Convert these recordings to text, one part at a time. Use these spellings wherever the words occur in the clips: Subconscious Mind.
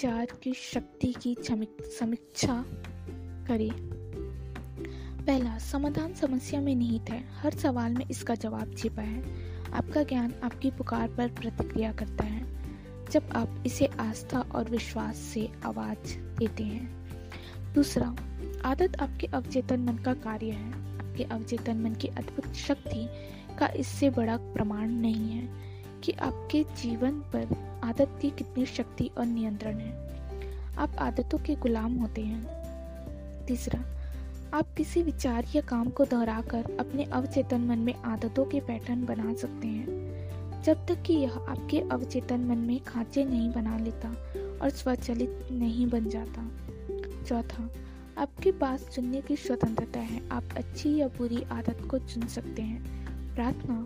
विचार की शक्ति की समीक्षा करें। पहला, समाधान समस्या में निहित है, हर सवाल में इसका जवाब छिपा है। आपका ज्ञान आपकी पुकार पर प्रतिक्रिया करता है जब आप इसे आस्था और विश्वास से आवाज देते हैं। दूसरा, आदत आपके अवचेतन मन का कार्य है। आपके अवचेतन मन की अद्भुत शक्ति का इससे बड़ा प्रमाण नहीं है कि आपके जीवन पर आदत की कितनी शक्ति और नियंत्रण है। आप आदतों के गुलाम होते हैं। तीसरा, आप किसी विचार या काम को दोहराकर अपने अवचेतन मन में आदतों के पैटर्न बना सकते हैं जब तक कि यह आपके अवचेतन मन में खांचे नहीं बना लेता और स्वचालित नहीं बन जाता। चौथा, आपके पास चुनने की स्वतंत्रता है। आप अच्छी या बुरी आदत को चुन सकते हैं। प्रार्थना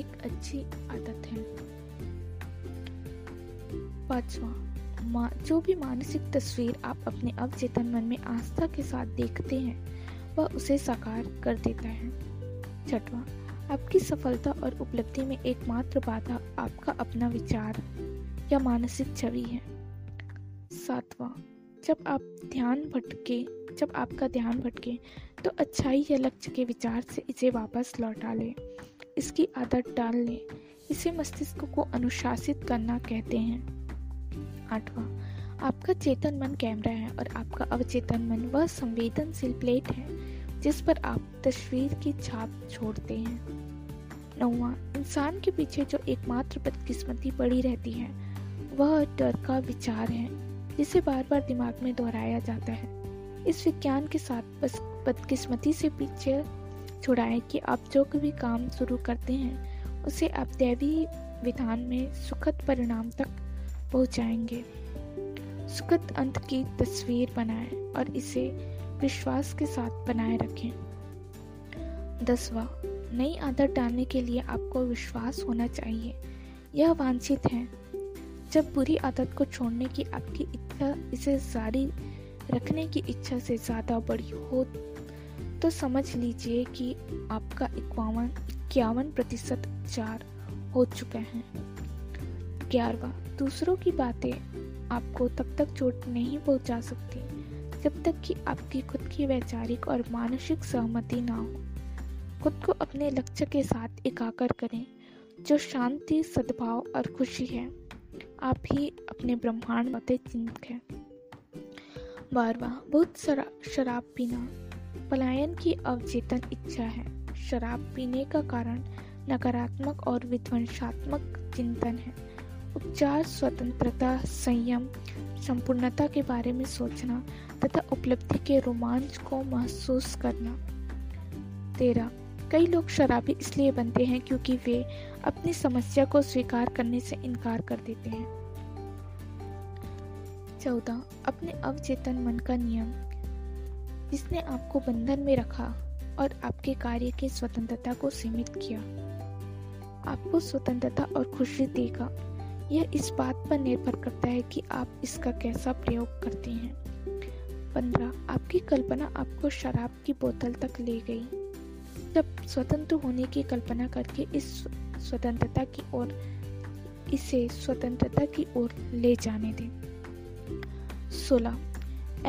एक अच्छी आदत है। पांचवा, जो भी मानसिक तस्वीर आप अपने अवचेतन मन में आस्था के साथ देखते हैं वह उसे साकार कर देता है। छठवां, आपकी सफलता और उपलब्धि में एकमात्र बाधा आपका अपना विचार या मानसिक छवि है। सातवां, जब आपका ध्यान भटके तो अच्छाई या लक्ष्य के विचार से इसे वापस लौटा लें। इसकी आदत डाल लें। इसे मस्तिष्क को अनुशासित करना कहते हैं। आठवां, आपका चेतन मन कैमरा है और आपका अवचेतन मन वह संवेदनशील प्लेट है जिस पर आप तस्वीर की छाप छोड़ते हैं। नौवां, इंसान के पीछे जो एकमात्र बदकिस्मती पड़ी रहती है वह डर का विचार है जिसे बार बार दिमाग में दोहराया जाता है। इस विज्ञान के साथ बस बदकिस्मती से पीछे छुड़ाएं कि आप जो भी काम शुरू करते हैं उसे आप दैवी विधान में सुखद परिणाम तक पहुंचाएंगे। सुखद अंत की तस्वीर बनाएं और इसे विश्वास के साथ बनाए रखें। 10वां, नई आदत डालने के लिए आपको विश्वास होना चाहिए। यह वांछित है। जब बुरी आदत को छोड़ने की आपकी इच्छा इसे जारी रखने की इच्छा से ज़्यादा बड़ी हो तो समझ लीजिए कि आपका 51% उपचार हो चुका है। 11वां, दूसरों की बातें आपको तब तक चोट नहीं पहुंचा सकती जब तक कि आपकी खुद की वैचारिक और मानसिक सहमति ना हो। खुद को अपने लक्ष्य के साथ एकाग्र करें जो शांति, सद्भाव और खुशी है। आप ही अपने ब्रह्मांड में चिंतक हैं। 12वां, बहुत शराब पीना पलायन की अवचेतन इच्छा है। शराब पीने का कारण नकारात्मक और विध्वंसात्मक चिंतन है। उपचार स्वतंत्रता, संयम, संपूर्णता के बारे में सोचना तथा उपलब्धि के रोमांच को महसूस करना। 13, कई लोग शराबी इसलिए बनते हैं क्योंकि वे अपनी समस्या को स्वीकार करने से इनकार कर देते हैं। 14, अपने अवचेतन मन का नियम जिसने आपको बंधन में रखा और आपके कार्य की स्वतंत्रता को सीमित किया, आपको स्वतंत्रता और खुशी देगा। यह इस बात पर निर्भर करता है कि आप इसका कैसा प्रयोग करते हैं। 15, आपकी कल्पना आपको शराब की बोतल तक ले गई। जब स्वतंत्र होने की कल्पना करके इसे स्वतंत्रता की ओर ले जाने दें। 16,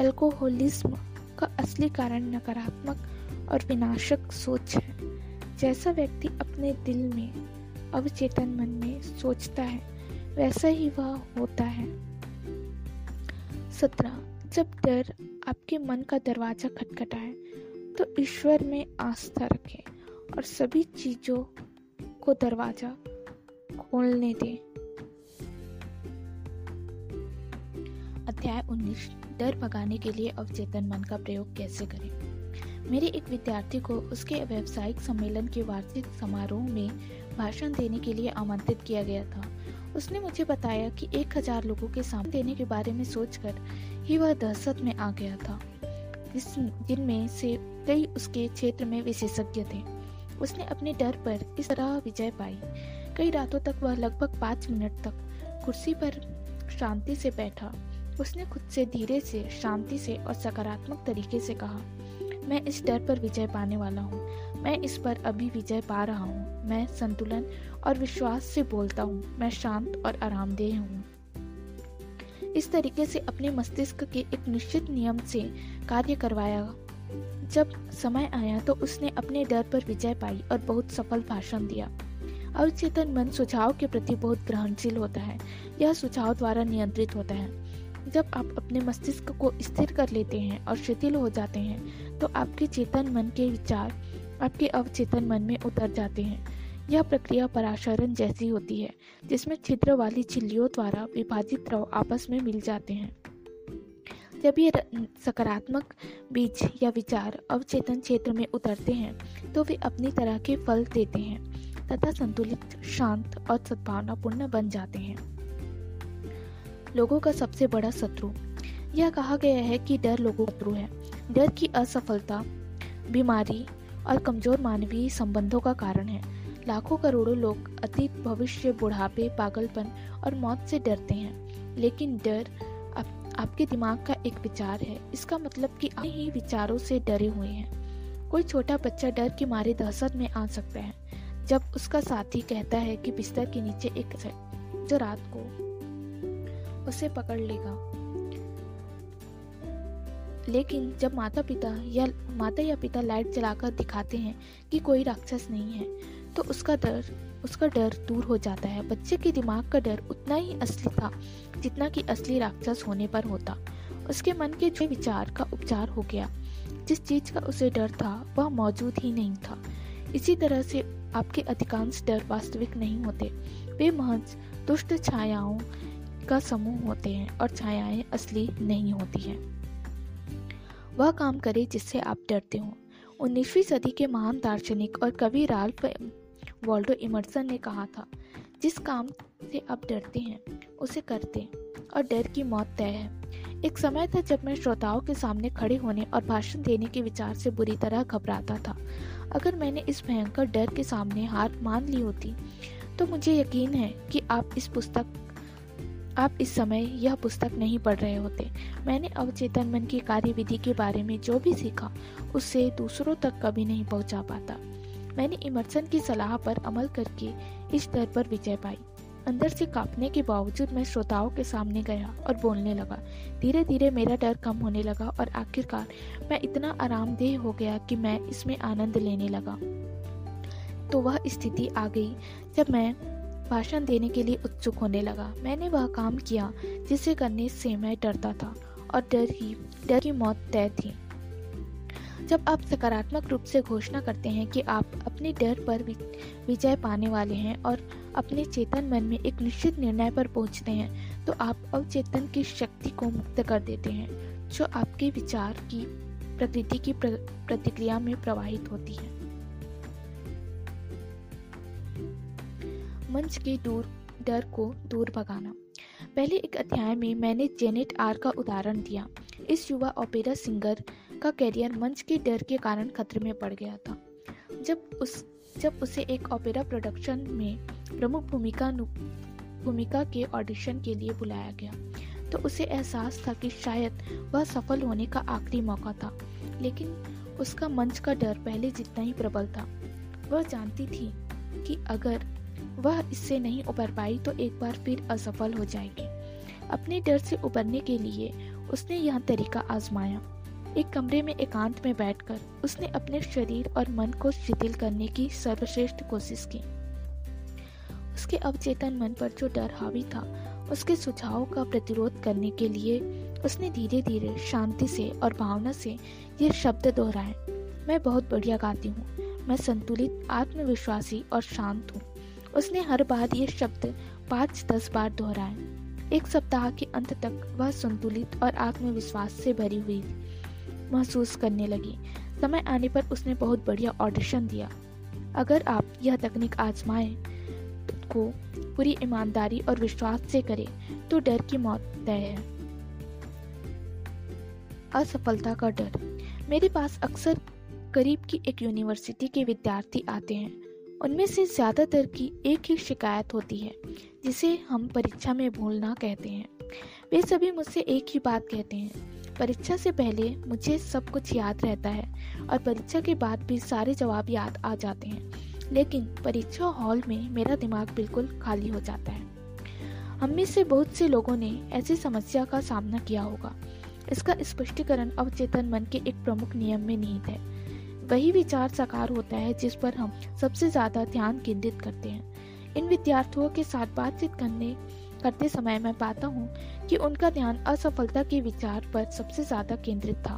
अल्कोहलिज्म का असली कारण नकारात्मक और विनाशक सोच है। जैसा व्यक्ति अपने दिल में अवचेतन मन में सोचता है वैसा ही वह होता है। 17, जब डर आपके मन का दरवाजा खटखटाए तो ईश्वर में आस्था रखें और सभी चीजों को दरवाजा खोलने दें। अध्याय 19, डर भगाने के लिए अवचेतन मन का प्रयोग कैसे करें। मेरे एक विद्यार्थी को उसके व्यावसायिक सम्मेलन के वार्षिक समारोह में भाषण देने के लिए आमंत्रित किया गया था। उसने मुझे बताया कि 1000 लोगों के सामने देने के बारे में सोचकर ही वह दहशत में आ गया था, जिनमें से कई उसके क्षेत्र में विशेषज्ञ थे। उसने अपने डर पर इस तरह विजय पाई। कई रातों तक वह लगभग 5 मिनट तक कुर्सी पर शांति से बैठा। उसने खुद से धीरे से, शांति से और सकारात्मक तरीके से कहा, मैं इस डर पर विजय पाने वाला हूँ। मैं इस पर अभी विजय पा रहा हूँ। मैं संतुलन और विश्वास से बोलता हूँ। मैं शांत और आरामदेह हूँ। इस तरीके से अपने मस्तिष्क के एक निश्चित नियम से कार्य करवाया। जब समय आया तो उसने अपने डर पर विजय पाई और बहुत सफल भाषण दिया। अवचेतन मन सुझाव के प्रति बहुत ग्रहणशील होता है। यह सुझाव द्वारा नियंत्रित होता है। जब आप अपने मस्तिष्क को स्थिर कर लेते हैं और शिथिल हो जाते हैं तो आपके चेतन मन के विचार आपके अवचेतन मन में उतर जाते हैं। यह प्रक्रिया पराशरण जैसी होती है, जिसमें छिद्र वाली झिल्लियों द्वारा विभाजित द्रव आपस में मिल जाते हैं। जब ये सकारात्मक बीज या विचार अवचेतन क्षेत्र में उतरते हैं तो वे अपनी तरह के फल देते हैं तथा संतुलित, शांत और सद्भावनापूर्ण बन जाते हैं। लोगों का सबसे बड़ा शत्रु। यह कहा गया है कि डर लोगों का शत्रु है। डर की असफलता, बीमारी और कमजोर मानवीय संबंधों का कारण है। लाखों करोड़ों लोग अतीत, भविष्य, बुढ़ापे, पागलपन और मौत से डरते हैं, लेकिन डर आपके दिमाग का एक विचार है। इसका मतलब कि आप ही विचारों से डरे हुए हैं। कोई छोटा बच्चा डर के मारे दहशत में आ सकता है जब उसका साथी कहता है कि बिस्तर के नीचे एक है जो रात को उसे पकड़ लेगा, लेकिन जब माता या पिता लाइट जलाकर दिखाते हैं कि कोई राक्षस नहीं है तो उसका डर दूर हो जाता है। बच्चे के दिमाग का डर उतना ही असली था जितना कि असली राक्षस होने पर होता। उसके मन के जो विचार का उपचार हो गया। जिस चीज का उसे डर था वह मौजूद ही नहीं था। इसी तरह से आपके अधिकांश डर वास्तविक नहीं होते, वे महज दुष्ट छायाओं का समूह होते हैं और छायाएं असली नहीं होती हैं। वह काम करें जिससे आप डरते हो। 19वीं सदी के महान दार्शनिक और कवि राल्फ वाल्डो इमर्सन ने कहा था, जिस काम से आप डरते हैं उसे करते और डर की मौत तय है। एक समय था जब मैं श्रोताओं के सामने खड़े होने और भाषण देने के विचार से बुरी तरह घबराता था। अगर मैंने इस भयंकर डर के सामने हार मान ली होती तो मुझे यकीन है कि आप इस समय यह पुस्तक नहीं पढ़ रहे होते। मैंने अवचेतन मन की कार्यविधि के बारे में जो भी सीखा उससे दूसरों तक कभी नहीं पहुंचा पाता। मैंने इमर्सन की सलाह पर अमल करके इस डर पर विजय पाई। अंदर से कांपने के बावजूद मैं श्रोताओं के सामने गया और बोलने लगा। धीरे धीरे मेरा डर कम होने लगा और आखिरकार मैं इतना आरामदेह हो गया कि मैं इसमें आनंद लेने लगा। तो वह स्थिति आ गई जब मैं भाषण देने के लिए उत्सुक होने लगा। मैंने वह काम किया जिसे करने से मैं डरता था और डर की मौत तय थी। जब आप सकारात्मक रूप से घोषणा करते हैं कि आप अपने डर पर विजय पाने वाले हैं और अपने चेतन मन में एक निश्चित निर्णय पर पहुंचते हैं तो आप अवचेतन की शक्ति को मुक्त कर देते हैं जो आपके विचार की प्रकृति की प्रतिक्रिया में प्रवाहित होती है। मंच के डर को दूर भगाना। पहले एक अध्याय में मैंने जेनेट आर का उदाहरण दिया। इस युवा ओपेरा सिंगर का कैरियर मंच के डर के कारण खतरे में पड़ गया था। जब उसे एक ओपेरा प्रोडक्शन में प्रमुख भूमिका के ऑडिशन के लिए बुलाया गया तो उसे एहसास था कि शायद वह सफल होने का आखिरी मौका था, लेकिन उसका मंच का डर पहले जितना ही प्रबल था। वह जानती थी कि अगर वह इससे नहीं उबर पाई तो एक बार फिर असफल हो जाएगी। अपने डर से उबरने के लिए उसने यह तरीका आजमाया। एक कमरे में एकांत में बैठकर उसने अपने शरीर और मन को शिथिल करने की सर्वश्रेष्ठ कोशिश की। उसके अवचेतन मन पर जो डर हावी था उसके सुझावों का प्रतिरोध करने के लिए उसने धीरे धीरे शांति से और भावना से ये शब्द दोहराए, मैं बहुत बढ़िया गाती हूँ, मैं संतुलित, आत्मविश्वासी और शांत हूँ। उसने हर बार ये शब्द 5-10 बार दोहराए। एक सप्ताह के अंत तक वह संतुलित और आत्मविश्वास से भरी हुई महसूस करने लगी। समय आने पर उसने बहुत बढ़िया ऑडिशन दिया। अगर आप यह तकनीक आजमाएं, खुद को पूरी ईमानदारी और विश्वास से करें तो डर की मौत तय है। असफलता का डर। मेरे पास अक्सर करीब की एक यूनिवर्सिटी के विद्यार्थी आते हैं। उनमें से ज़्यादातर की एक ही शिकायत होती है जिसे हम परीक्षा में भूलना कहते हैं। वे सभी मुझसे एक ही बात कहते हैं, परीक्षा से पहले मुझे सब कुछ याद रहता है और परीक्षा के बाद भी सारे जवाब याद आ जाते हैं, लेकिन परीक्षा हॉल में मेरा दिमाग बिल्कुल खाली हो जाता है। हम में से बहुत से लोगों ने ऐसी समस्या का सामना किया होगा। इसका स्पष्टीकरण अवचेतन मन के एक प्रमुख नियम में निहित है। वही विचार साकार होता है जिस पर हम सबसे ज्यादा ध्यान केंद्रित करते हैं। इन विद्यार्थियों के साथ बातचीत करते समय मैं पाता हूँ कि उनका ध्यान असफलता के विचार पर सबसे ज्यादा केंद्रित था।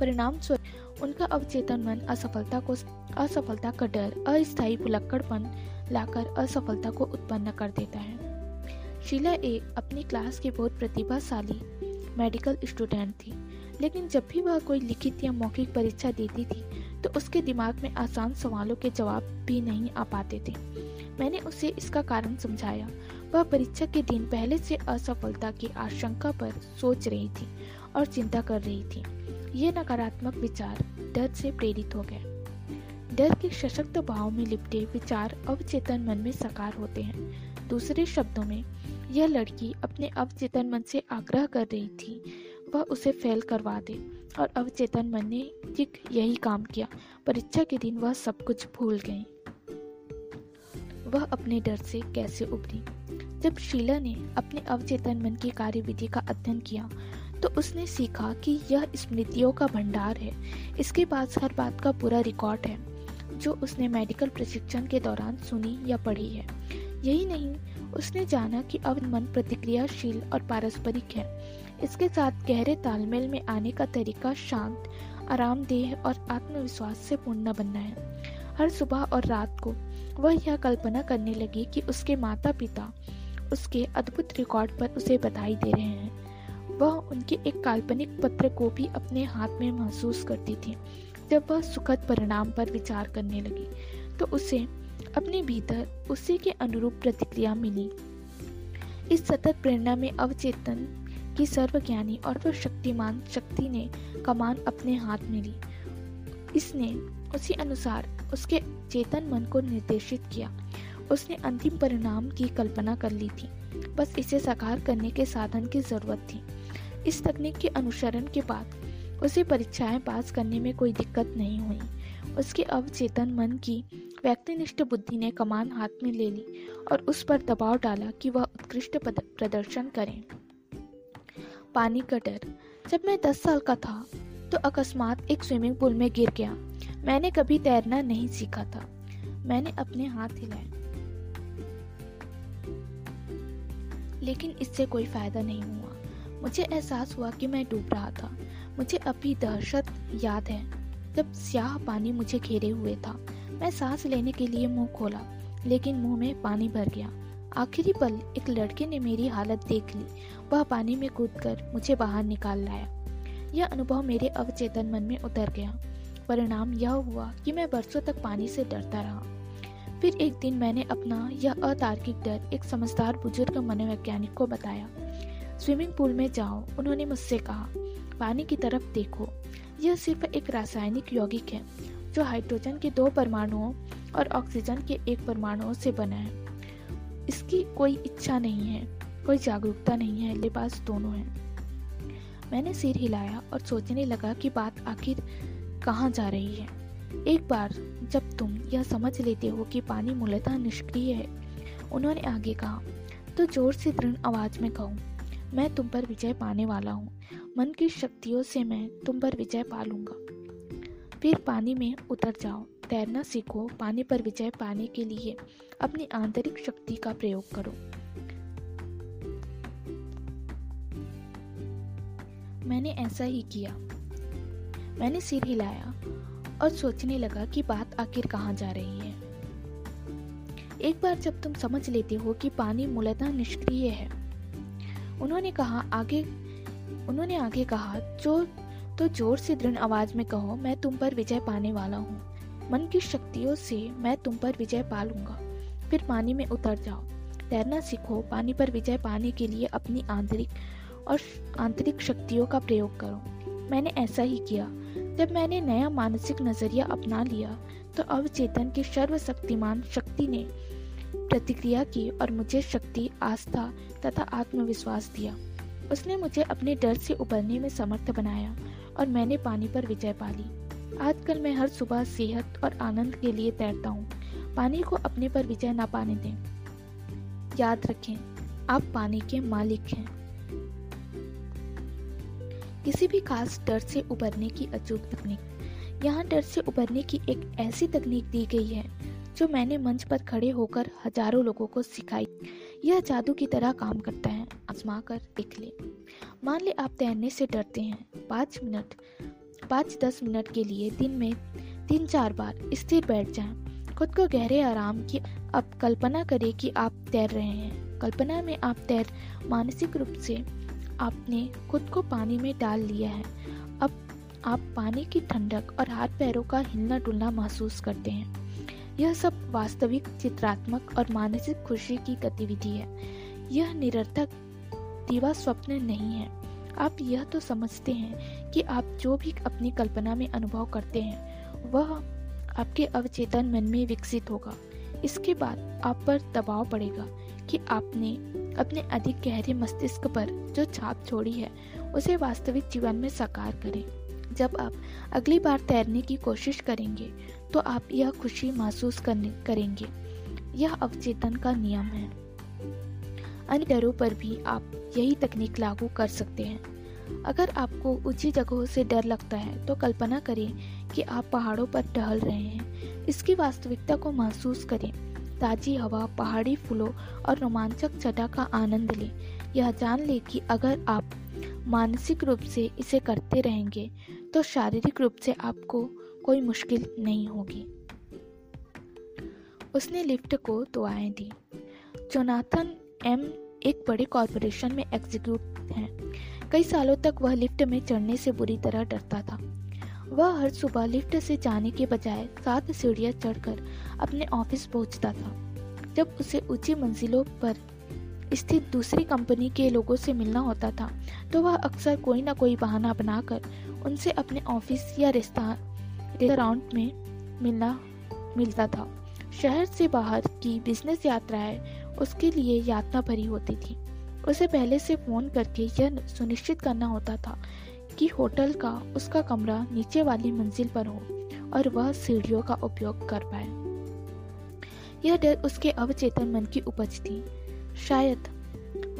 परिणाम स्वरूप उनका अवचेतन मन असफलता का डर, अस्थायी भुलक्कड़पन लाकर असफलता को उत्पन्न कर देता है। शीला एक अपनी क्लास की बहुत प्रतिभाशाली मेडिकल स्टूडेंट थी, लेकिन जब भी वह कोई लिखित या मौखिक परीक्षा देती थी तो उसके दिमाग में आसान सवालों के जवाब भी नहीं आ पाते थे। मैंने उसे इसका कारण समझाया। वह परीक्षा के दिन पहले से असफलता की आशंका पर सोच रही थी और चिंता कर रही थी। ये नकारात्मक विचार डर से प्रेरित हो गए। डर के सशक्त भाव में लिपटे विचार अवचेतन मन में साकार होते हैं। दूसरे शब्दों में, यह लड़की अपने अवचेतन मन से आग्रह कर रही थी वह उसे फेल करवा दे, और अवचेतन मन ने ठीक यही काम किया। परीक्षा के दिन वह सब कुछ भूल गई। वह अपने डर से कैसे उभरी? जब शीला ने अपने अवचेतन मन की कार्यविधि का अध्ययन किया तो उसने सीखा कि यह स्मृतियों का भंडार है। इसके पास हर बात का पूरा रिकॉर्ड है जो उसने मेडिकल प्रशिक्षण के दौरान सुनी या पढ़ी है। यही नहीं, उसने जाना कि अब मन प्रतिक्रियाशील और पारस्परिक है। इसके साथ गहरे तालमेल में आने का तरीका शांत, आरामदेह और आत्मविश्वास से पूर्ण बनना है। हर सुबह और रात को वह यह कल्पना करने लगी कि उसके माता पिता उसके अद्भुत रिकॉर्ड पर उसे बधाई दे रहे हैं। वह उनके एक काल्पनिक पत्र को भी अपने हाथ में महसूस करती थी। जब वह सुखद परिणाम पर विचार करने लगी तो उसे अपने भीतर उसी के अनुरूप प्रतिक्रिया मिली। इस सतत प्रेरणा में अवचेतन की सर्वज्ञानी और सर्वशक्तिमान शक्ति ने कमान अपने हाथ में ली। इसने उसी अनुसार उसके चेतन मन को निर्देशित किया। उसने अंतिम परिणाम की कल्पना कर ली थी, बस इसे साकार करने के साधन की जरूरत थी। इस तकनीक के अनुसरण के बाद उसे परीक्षाएं पास करने में कोई दिक्कत नहीं हुई। उसके अवचेतन मन की व्यक्तिनिष्ठ बुद्धि ने कमान हाथ में ले ली और उस पर दबाव डाला कि वह उत्कृष्ट प्रदर्शन करें। पानी का डर। जब मैं 10 साल का था तो अकस्मात एक स्विमिंग पूल में गिर गया। मैंने कभी तैरना नहीं सीखा था। मैंने अपने हाथ हिलाए, लेकिन इससे कोई फायदा नहीं हुआ। मुझे एहसास हुआ कि मैं डूब रहा था। मुझे अभी दहशत याद है जब स्याह पानी मुझे घेरे हुए था। मैं सांस लेने के लिए मुंह खोला, लेकिन मुंह में पानी भर गया। आखिरी पल एक लड़के ने मेरी हालत देख ली। वह पानी में कूदकर मुझे बाहर निकाल लाया। यह अनुभव मेरे अवचेतन मन में उतर गया। परिणाम यह हुआ कि मैं बरसों तक पानी से डरता रहा। फिर एक दिन मैंने अपना यह अतार्किक डर एक समझदार बुजुर्ग मनोवैज्ञानिक को बताया। स्विमिंग पूल में जाओ, उन्होंने मुझसे कहा। पानी की तरफ देखो। यह सिर्फ एक रासायनिक यौगिक है जो हाइड्रोजन के 2 परमाणुओं और ऑक्सीजन के 1 परमाणुओं से बना है। इसकी कोई इच्छा नहीं है, कोई जागरूकता नहीं है, लिबास दोनों है। मैंने सिर हिलाया और सोचने लगा कि बात आखिर कहाँ जा रही है। एक बार जब तुम यह समझ लेते हो कि पानी मूलतः निष्क्रिय है, उन्होंने आगे कहा, तो जोर से दृढ़ आवाज में कहूँ, मैं तुम पर विजय पाने वाला हूँ। मन की शक्तियों से मैं तुम पर विजय पा लूंगा। फिर पानी में उतर जाओ, तैरना सीखो। पानी पर विजय पाने के लिए अपनी आंतरिक शक्ति का प्रयोग करो। मैंने ऐसा ही किया। मैंने सिर हिलाया और सोचने लगा कि बात आखिर कहाँ जा रही है। एक बार जब तुम समझ लेते हो कि पानी मूलतः निष्क्रिय है, उन्होंने आगे कहा, तो जोर से दृढ़ आवाज में कहो, मैं तुम पर विजय पाने वाला हूँ। मन की शक्तियों से मैं तुम पर विजय पा लूंगा। फिर पानी में उतर जाओ, तैरना सीखो। पानी पर विजय पाने के लिए अपनी आंतरिक शक्तियों का प्रयोग करो। मैंने ऐसा ही किया। जब मैंने नया मानसिक नजरिया अपना लिया तो अवचेतन की सर्वशक्तिमान शक्ति ने प्रतिक्रिया की और मुझे शक्ति, आस्था तथा आत्मविश्वास दिया। उसने मुझे अपने डर से उबरने में समर्थ बनाया और मैंने पानी पर विजय पा ली। आजकल मैं हर सुबह सेहत और आनंद के लिए तैरता हूँ। पानी को अपने पर विजय ना पाने दें। याद रखें, आप पाने के मालिक हैं। किसी भी खास डर से उबरने की अचूक तकनीक। यहाँ डर से उबरने की एक ऐसी तकनीक दी गई है जो मैंने मंच पर खड़े होकर हजारों लोगों को सिखाई। यह जादू की तरह काम करता है, आजमा कर देख ले। मान ले आप तैरने से डरते हैं। 5-10 मिनट के लिए दिन में 3-4 बार स्थिर बैठ जाएं। खुद को गहरे आराम की। अब कल्पना करें कि आप तैर रहे हैं। कल्पना में आप मानसिक रूप से आपने खुद को पानी में डाल लिया है। अब आप पानी की ठंडक और हाथ पैरों का हिलना डुलना महसूस करते हैं। यह सब वास्तविक, चित्रात्मक और मानसिक खुशी की गतिविधि है। यह निरर्थक दीवा स्वप्न नहीं है। आप यह तो समझते हैं कि आप जो भी अपनी कल्पना में अनुभव करते हैं वह आपके अवचेतन मन में विकसित होगा। इसके बाद आप पर दबाव पड़ेगा कि आपने अपने अधिक गहरे मस्तिष्क पर जो छाप छोड़ी है उसे वास्तविक जीवन में साकार करें। जब आप अगली बार तैरने की कोशिश करेंगे तो आप यह खुशी महसूस करेंगे। यह अवचेतन का नियम है। अन्य डरों पर भी आप यही तकनीक लागू कर सकते हैं। अगर आपको ऊंची जगहों से डर लगता है तो कल्पना करें कि आप पहाड़ों पर टहल रहे हैं। इसकी वास्तविकता को महसूस करें। ताजी हवा, पहाड़ी फूलों और रोमांचक छटा का आनंद लें। यह जान लें कि अगर आप मानसिक रूप से इसे करते रहेंगे तो शारीरिक रूप से आपको कोई मुश्किल नहीं होगी। उसने लिफ्ट को दुआएं दी। जोनाथन एम एक बड़े कॉरपोरेशन में एग्जीक्यूटिव हैं। कई सालों तक वह लिफ्ट में चढ़ने से बुरी तरह डरता था। वह हर सुबह लिफ्ट से जाने के बजाय 7 सीढ़ियां चढ़कर अपने ऑफिस पहुंचता था। जब उसे ऊंची मंजिलों पर स्थित दूसरी कंपनी के लोगों से मिलना होता था तो वह अक्सर कोई ना कोई बहाना बनाकर उनसे अपने ऑफिस या रेस्टोरेंट में मिलता था। शहर से बाहर की बिजनेस यात्राएं उसके लिए यातना भरी होती थी। उसे पहले से फोन करके यह सुनिश्चित करना होता था कि होटल का उसका कमरा नीचे वाली मंजिल पर हो और वह सीढ़ियों का उपयोग कर पाए। यह डर उसके अवचेतन मन की उपज थी। शायद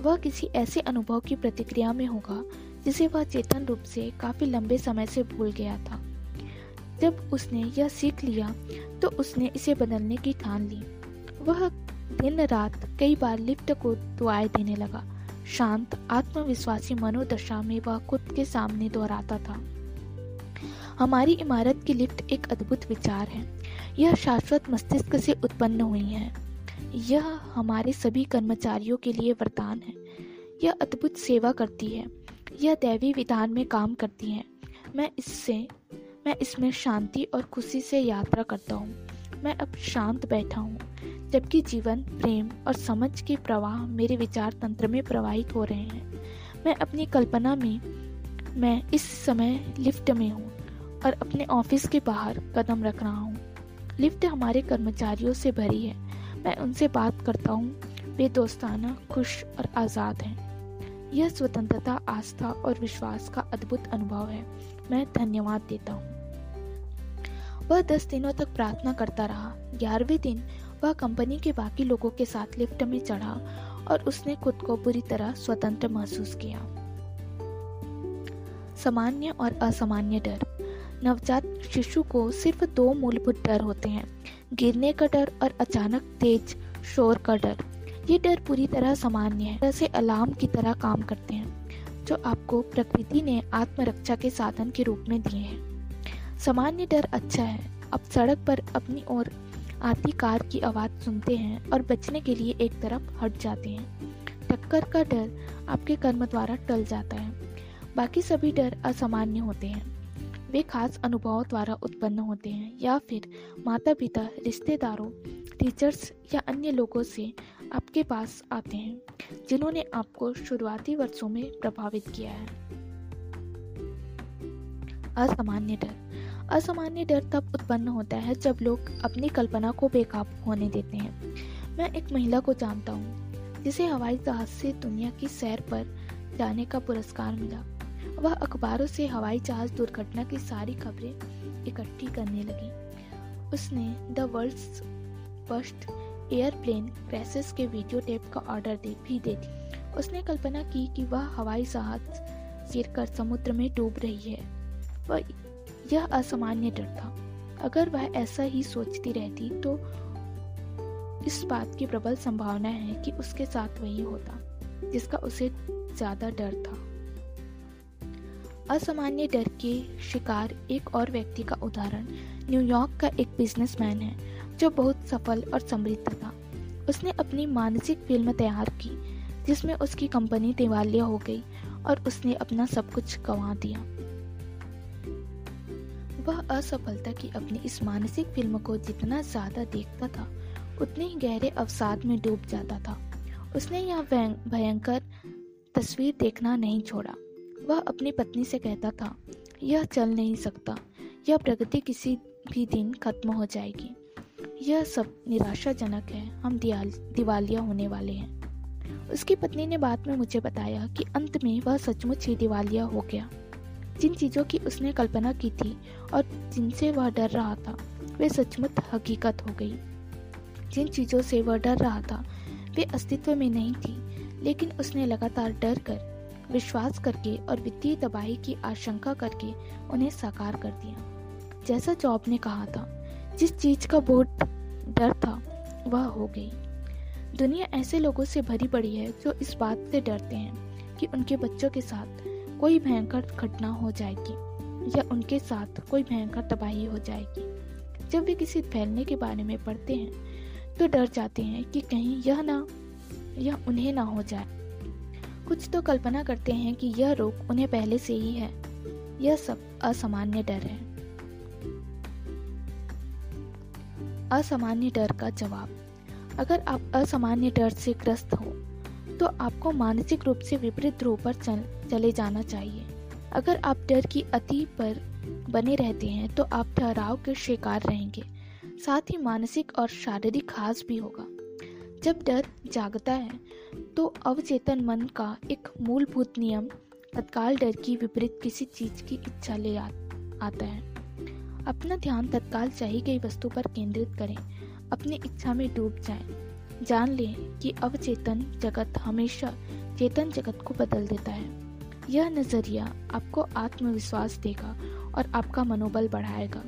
वह किसी ऐसे अनुभव की प्रतिक्रिया में होगा जिसे वह चेतन रूप से काफी लंबे समय से भूल गया था। जब उसने यह सीख लिया तो उसने इसे बदलने की ठान ली। वह दिन रात कई बार लिफ्ट को दुआएं देने लगा। शांत, आत्मविश्वासी मनोदशा में वह खुद के सामने दोहराता था, हमारी इमारत की लिफ्ट एक अद्भुत विचार है। यह शाश्वत मस्तिष्क से उत्पन्न हुई है। यह हमारे सभी कर्मचारियों के लिए वरदान है। यह अद्भुत सेवा करती है। यह दैवी विधान में काम करती है। मैं इसमें शांति और खुशी से यात्रा करता हूँ। मैं अब शांत बैठा हूँ जबकि जीवन, प्रेम और समझ के प्रवाह मेरे विचार तंत्र में प्रवाहित हो रहे हैं। मैं अपनी कल्पना में मैं इस समय लिफ्ट में हूँ और अपने ऑफिस के बाहर कदम रख रहा हूँ। लिफ्ट हमारे कर्मचारियों से भरी है। मैं उनसे बात करता हूँ। वे दोस्ताना, खुश और आज़ाद हैं। यह स्वतंत्रता, आस्था और विश्वास का अद्भुत अनुभव है। मैं धन्यवाद देता हूँ। वह 10 दिनों तक प्रार्थना करता रहा। 11वें दिन वह कंपनी के बाकी लोगों के साथ लिफ्ट में चढ़ा और उसने खुद को पूरी तरह स्वतंत्र महसूस किया। सामान्य और असामान्य डर। नवजात शिशु को सिर्फ 2 मूलभूत डर होते हैं, गिरने का डर और अचानक तेज शोर का डर। ये डर पूरी तरह सामान्य है, जैसे अलार्म की तरह काम करते हैं जो आपको प्रकृति ने आत्मरक्षा के साधन के रूप में दिए हैं। सामान्य डर अच्छा है। आप सड़क पर अपनी ओर आती कार की आवाज़ सुनते हैं और बचने के लिए एक तरफ हट जाते हैं। टक्कर का डर आपके कर्म द्वारा टल जाता है। बाकी सभी डर असामान्य होते हैं। वे खास अनुभवों द्वारा उत्पन्न होते हैं या फिर माता पिता, रिश्तेदारों, टीचर्स या अन्य लोगों से आपके पास आते हैं जिन्होंने आपको शुरुआती वर्षों में प्रभावित किया है। असामान्य डर। असामान्य डर तब उत्पन्न होता है जब लोग अपनी कल्पना को बेकाबू होने देते हैं। मैं एक महिला को जानता हूँ जिसे हवाई जहाज से दुनिया की सैर पर जाने का पुरस्कार मिला। वह अखबारों से हवाई जहाज दुर्घटना की सारी खबरें इकट्ठी करने लगी। उसने the world's first airplane crashes के वीडियो टेप का ऑर्डर भी दे दी। उसने कल्पना की कि वह हवाई जहाज गिरकर समुद्र में डूब रही है। वह यह असामान्य डर था। अगर वह ऐसा ही सोचती रहती तो इस बात की प्रबल संभावना है कि उसके साथ वही होता जिसका उसे ज्यादा डर था। असामान्य डर के शिकार एक और व्यक्ति का उदाहरण न्यूयॉर्क का एक बिजनेसमैन है जो बहुत सफल और समृद्ध था। उसने अपनी मानसिक फिल्म तैयार की जिसमें उसकी कंपनी दिवालिया हो गई और उसने अपना सब कुछ गंवा दिया। वह असफलता की अपनी इस मानसिक फिल्म को जितना ज्यादा देखता था उतने ही गहरे अवसाद में डूब जाता था। उसने यह भयंकर तस्वीर देखना नहीं छोड़ा। वह अपनी पत्नी से कहता था, यह चल नहीं सकता, यह प्रगति किसी भी दिन खत्म हो जाएगी, यह सब निराशाजनक है, हम दिवालिया होने वाले हैं। उसकी पत्नी ने बाद में मुझे बताया कि अंत में वह सचमुच ही दिवालिया हो गया। जिन चीज़ों की उसने कल्पना की थी और जिनसे वह डर रहा था वे सचमुच हकीकत हो गई। जिन चीज़ों से वह डर रहा था वे अस्तित्व में नहीं थी, लेकिन उसने लगातार डर कर, विश्वास करके और वित्तीय तबाही की आशंका करके उन्हें साकार कर दिया। जैसा जॉब ने कहा था, जिस चीज़ का बहुत डर था वह हो गई। दुनिया ऐसे लोगों से भरी पड़ी है जो इस बात से डरते हैं कि उनके बच्चों के साथ कोई भयंकर घटना हो जाएगी या उनके साथ कोई भयंकर तबाही हो जाएगी। जब वे किसी फैलने के बारे में पढ़ते हैं तो डर जाते हैं कि कहीं यह उन्हें ना हो जाए। कुछ तो कल्पना करते हैं कि यह रोग उन्हें पहले से ही है। यह सब असामान्य डर है। असामान्य डर का जवाब। अगर आप असामान्य डर से ग्रस्त हो तो आपको मानसिक रूप से विपरीत ध्रुव पर चले जाना चाहिए। अगर आप डर की अति पर बने रहते हैं तो आप ठहराव के शिकार रहेंगे, साथ ही मानसिक और शारीरिक खास भी होगा। जब डर जागता है तो अवचेतन मन का एक मूलभूत नियम तत्काल डर की विपरीत किसी चीज की इच्छा ले आता है। अपना ध्यान तत्काल चाही गई वस्तु पर केंद्रित करें, अपनी इच्छा में डूब जाएं। जान लें कि अवचेतन जगत हमेशा चेतन जगत को बदल देता है। यह नजरिया आपको आत्मविश्वास देगा और आपका मनोबल बढ़ाएगा।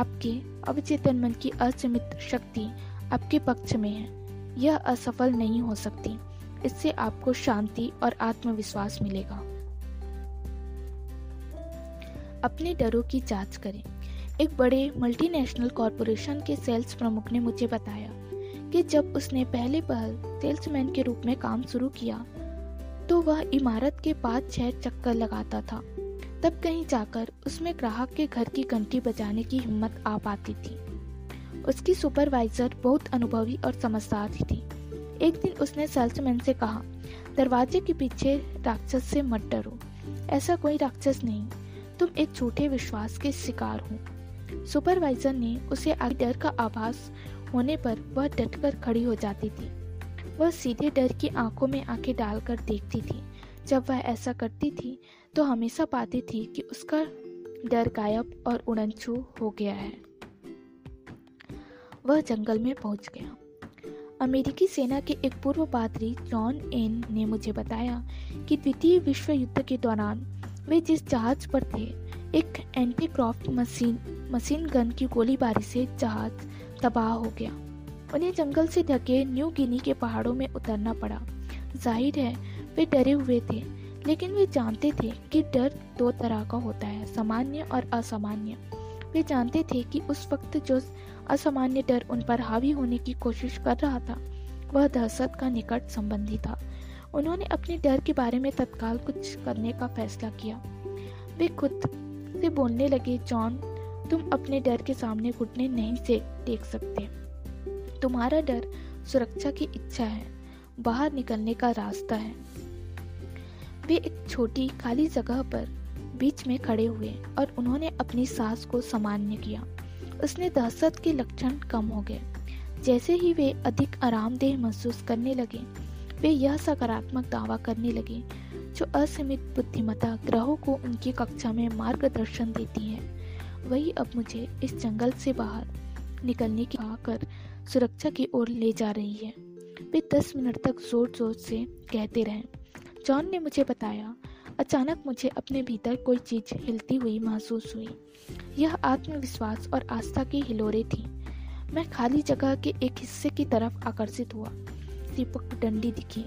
आपके अवचेतन मन की असीमित शक्ति आपके पक्ष में है। यह असफल नहीं हो सकती। इससे आपको शांति और आत्मविश्वास मिलेगा। अपने डरों की जांच करें। एक बड़े मल्टीनेशनल कॉरपोरेशन के सेल्स प्रमुख ने मुझे बताया कि जब उसने पहले पहल सेल्समैन के रूप में काम शुरू किया तो वह इमारत के 5-6 चक्कर लगाता था, तब कहीं जाकर उसमें ग्राहक के घर की घंटी बजाने की हिम्मत आ पाती थी। उसकी सुपरवाइजर बहुत अनुभवी और समझदार थी। एक दिन उसने सेल्समैन से कहा, दरवाजे के पीछे राक्षस से मत डरो, ऐसा कोई राक्षस नहीं, तुम एक झूठे विश्वास के शिकार हो। सुपरवाइजर ने उसे डर का आभास होने पर वह डटकर खड़ी हो जाती थी। वह सीधे डर की आंखों में आंखें डालकर देखती थी। जब वह ऐसा करती थी तो हमेशा पाती थी कि उसका डर गायब और उड़नछू हो गया है। वह जंगल में पहुंच गया। अमेरिकी सेना के एक पूर्व पादरी जॉन एन ने मुझे बताया कि द्वितीय विश्व युद्ध के दौरान वे जिस जहाज पर थे एक एंटीक्राफ्ट मशीन गन की गोलीबारी से जहाज तबाह हो गया। उन्हें जंगल से ढके न्यू गिनी के पहाड़ों में उतरना पड़ा। जाहिर है वे डरे हुए थे, लेकिन वे जानते थे कि डर 2 तरह का होता है, सामान्य और असामान्य। वे जानते थे कि उस वक्त जो असामान्य डर उन पर हावी होने की कोशिश कर रहा था वह दहशत का निकट संबंधी था। उन्होंने अपने डर के बारे में तत्काल कुछ करने का फैसला किया। वे खुद से बोलने लगे, जॉन, तुम अपने डर के सामने घुटने नहीं टेक सकते। तुम्हारा डर सुरक्षा की इच्छा है, बाहर निकलने का रास्ता है। वे एक छोटी खाली जगह पर बीच में खड़े हुए और उन्होंने अपनी सांस को सामान्य किया। उसने दहशत के लक्षण कम हो गए। जैसे ही वे अधिक आरामदेह महसूस करने लगे वे यह सकारात्मक दावा करने लगे जो असीमित बुद्धिमत्ता ग्रहों को उनकी कक्षा में मार्गदर्शन देती है। वही अब मुझे इस जंगल से बाहर निकलने की आकर सुरक्षा की ओर ले जा रही है। वे 10 मिनट तक जोर जोर से कहते रहे। जॉन ने मुझे बताया, अचानक मुझे अपने भीतर कोई चीज हिलती हुई महसूस हुई। यह आत्मविश्वास और आस्था की हिलोरें थी। मैं खाली जगह के एक हिस्से की तरफ आकर्षित हुआ। दीपक की डंडी दिखी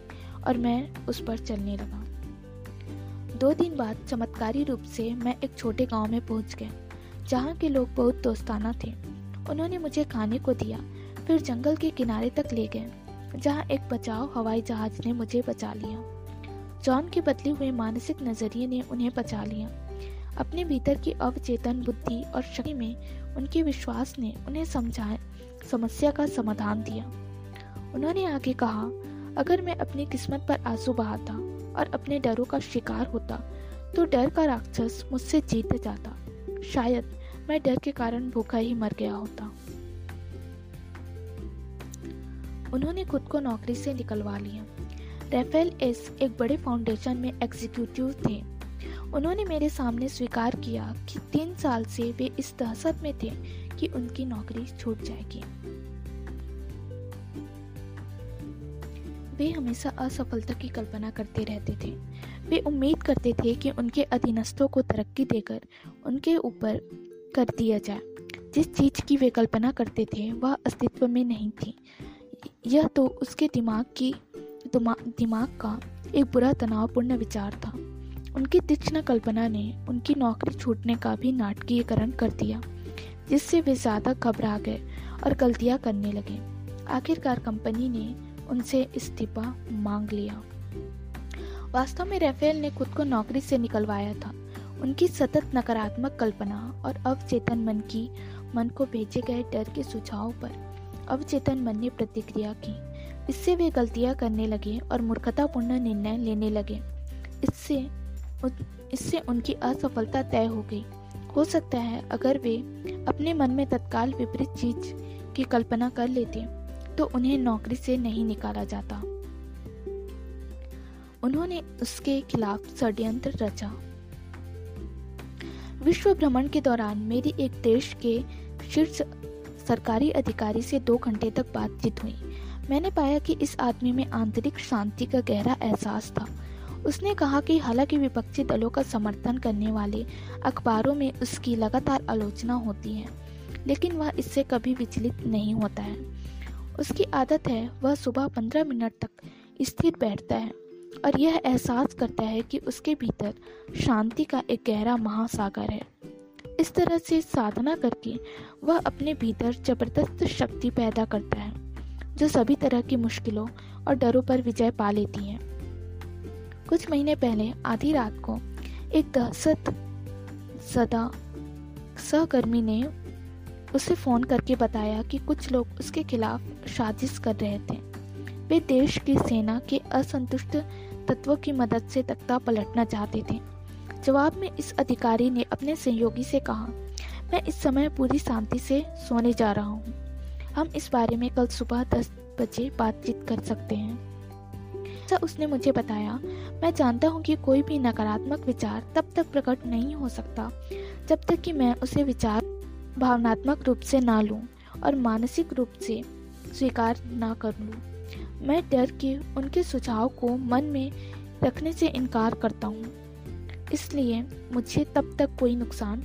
और मैं उस पर चलने लगा। 2 दिन बाद चमत्कारी रूप से मैं एक छोटे गांव में पहुंच गया, जहां के लोग बहुत दोस्ताना थे। उन्होंने मुझे खाने को दिया, फिर जंगल के किनारे तक ले गए, जहां एक बचाव हवाई जहाज ने मुझे बचा लिया। जॉन के बदले हुए मानसिक नजरिए ने उन्हें बचा लिया। अपने भीतर की अवचेतन बुद्धि और शक्ति में उनके विश्वास ने उन्हें समस्या का समाधान दिया। उन्होंने आगे कहा, अगर मैं अपनी किस्मत पर आंसू बहाता और अपने डरों का शिकार होता तो डर का राक्षस मुझसे जीत जाता। शायद मैं डर के कारण भूखा ही मर गया होता। उन्होंने खुद को नौकरी से निकलवा लिया। रेफेल एस एक बड़े फाउंडेशन में एग्जीक्यूटिव थे। उन्होंने मेरे सामने स्वीकार किया कि 3 साल से वे इस दहशत में थे कि उनकी नौकरी छूट जाएगी। वे हमेशा असफलता की कल्पना करते रहते थे। वे उम्मीद करते थे कि उनके अधीनस्थों को तरक्की देकर उनके ऊपर कर दिया जाए। जिस चीज की वे कल्पना करते थे वह अस्तित्व में नहीं थी। यह तो उसके दिमाग का एक बुरा तनावपूर्ण विचार था। उनकी तीक्ष्ण कल्पना ने उनकी नौकरी छूटने का भी नाटकीयकरण कर दिया, जिससे वे ज्यादा घबरा गए और गलतियां करने लगे। आखिरकार कंपनी ने उनसे इस्तीफा मांग लिया। वास्तव में रेफेल ने खुद को नौकरी से निकलवाया था। उनकी सतत नकारात्मक कल्पना और अवचेतन मन को भेजे गए डर के सुझाव पर अवचेतन मन ने प्रतिक्रिया की। इससे वे गलतियां करने लगे और मूर्खतापूर्ण निर्णय लेने लगे। इससे उनकी असफलता तय हो गई। हो सकता है अगर वे अपने मन में तत्काल विपरीत चीज की कल्पना कर लेते तो उन्हें नौकरी से नहीं निकाला जाता। उन्होंने उसके खिलाफ षड्यंत्र रचा। विश्व भ्रमण के दौरान मेरी एक देश के शीर्ष सरकारी अधिकारी से 2 घंटे तक बातचीत हुई। मैंने पाया कि इस आदमी में आंतरिक शांति का गहरा एहसास था। उसने कहा कि हालांकि विपक्षी दलों का समर्थन करने वाले अखबारों में उसकी लगातार आलोचना होती है, लेकिन वह इससे कभी विचलित नहीं होता है। उसकी आदत है वह सुबह 15 मिनट तक स्थिर बैठता है और यह एहसास करता है कि उसके भीतर शांति का एक गहरा महासागर है। इस तरह से साधना करके वह अपने भीतर जबरदस्त शक्ति पैदा करता है जो सभी तरह की मुश्किलों और डरों पर विजय पा लेती है। कुछ महीने पहले आधी रात को एक दहशतजदा सहकर्मी ने उसे फोन करके बताया कि कुछ लोग उसके खिलाफ साजिश कर रहे थे। वे देश की सेना के असंतुष्ट तत्वों की मदद से तख्ता पलटना चाहते थे। जवाब में इस अधिकारी ने अपने सहयोगी से कहा, मैं इस समय पूरी शांति से सोने जा रहा हूँ। हम इस बारे में कल सुबह 10 बजे बातचीत कर सकते हैं। ऐसा उसने मुझे बताया। मैं जानता हूँ कि कोई भी नकारात्मक विचार तब तक प्रकट नहीं हो सकता जब तक कि मैं उसे विचार भावनात्मक रूप से ना लूँ और मानसिक रूप से स्वीकार ना कर लूँ। मैं डर के उनके सुझाव को मन में रखने से इनकार करता हूँ, इसलिए मुझे तब तक कोई नुकसान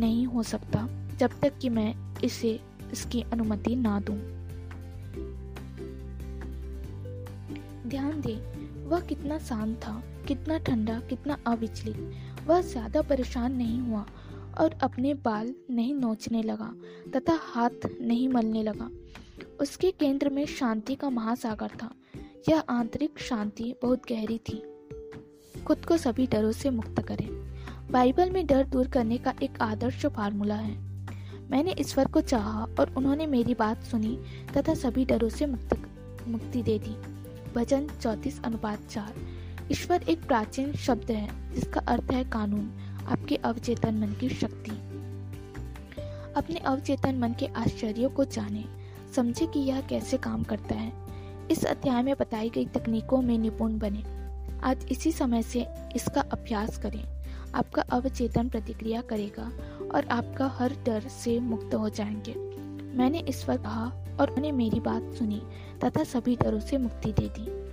नहीं हो सकता जब तक कि मैं इसकी अनुमति ना दूं। ध्यान दें, वह कितना शांत था, कितना ठंडा, कितना अविचलित। वह ज्यादा परेशान नहीं हुआ और अपने बाल नहीं नोचने लगा तथा हाथ नहीं मलने लगा। उसके केंद्र में शांति का महासागर था। यह आंतरिक शांति बहुत गहरी थी। खुद को सभी डरों से मुक्त करें। बाइबल में डर दूर करने का एक आदर्श फार्मूला है। मैंने ईश्वर को चाहा और उन्होंने मेरी बात सुनी तथा सभी डरों से मुक्ति दे दी। भजन 34:4। ईश्वर एक प्राचीन शब्द है जिसका अर्थ है कानून, आपके अवचेतन मन की शक्ति। अपने अवचेतन मन के आश्चर्यों को जानें, समझें कि यह कैसे काम करता है। इस अध्याय में बताई गई तकनीकों में निपुण बने। आज इसी समय से इसका अभ्यास करें। आपका अवचेतन प्रतिक्रिया करेगा और आपका हर डर से मुक्त हो जाएंगे। मैंने ईश्वर कहा और उन्हें मेरी बात सुनी तथा सभी डरों से मुक्ति दे दी।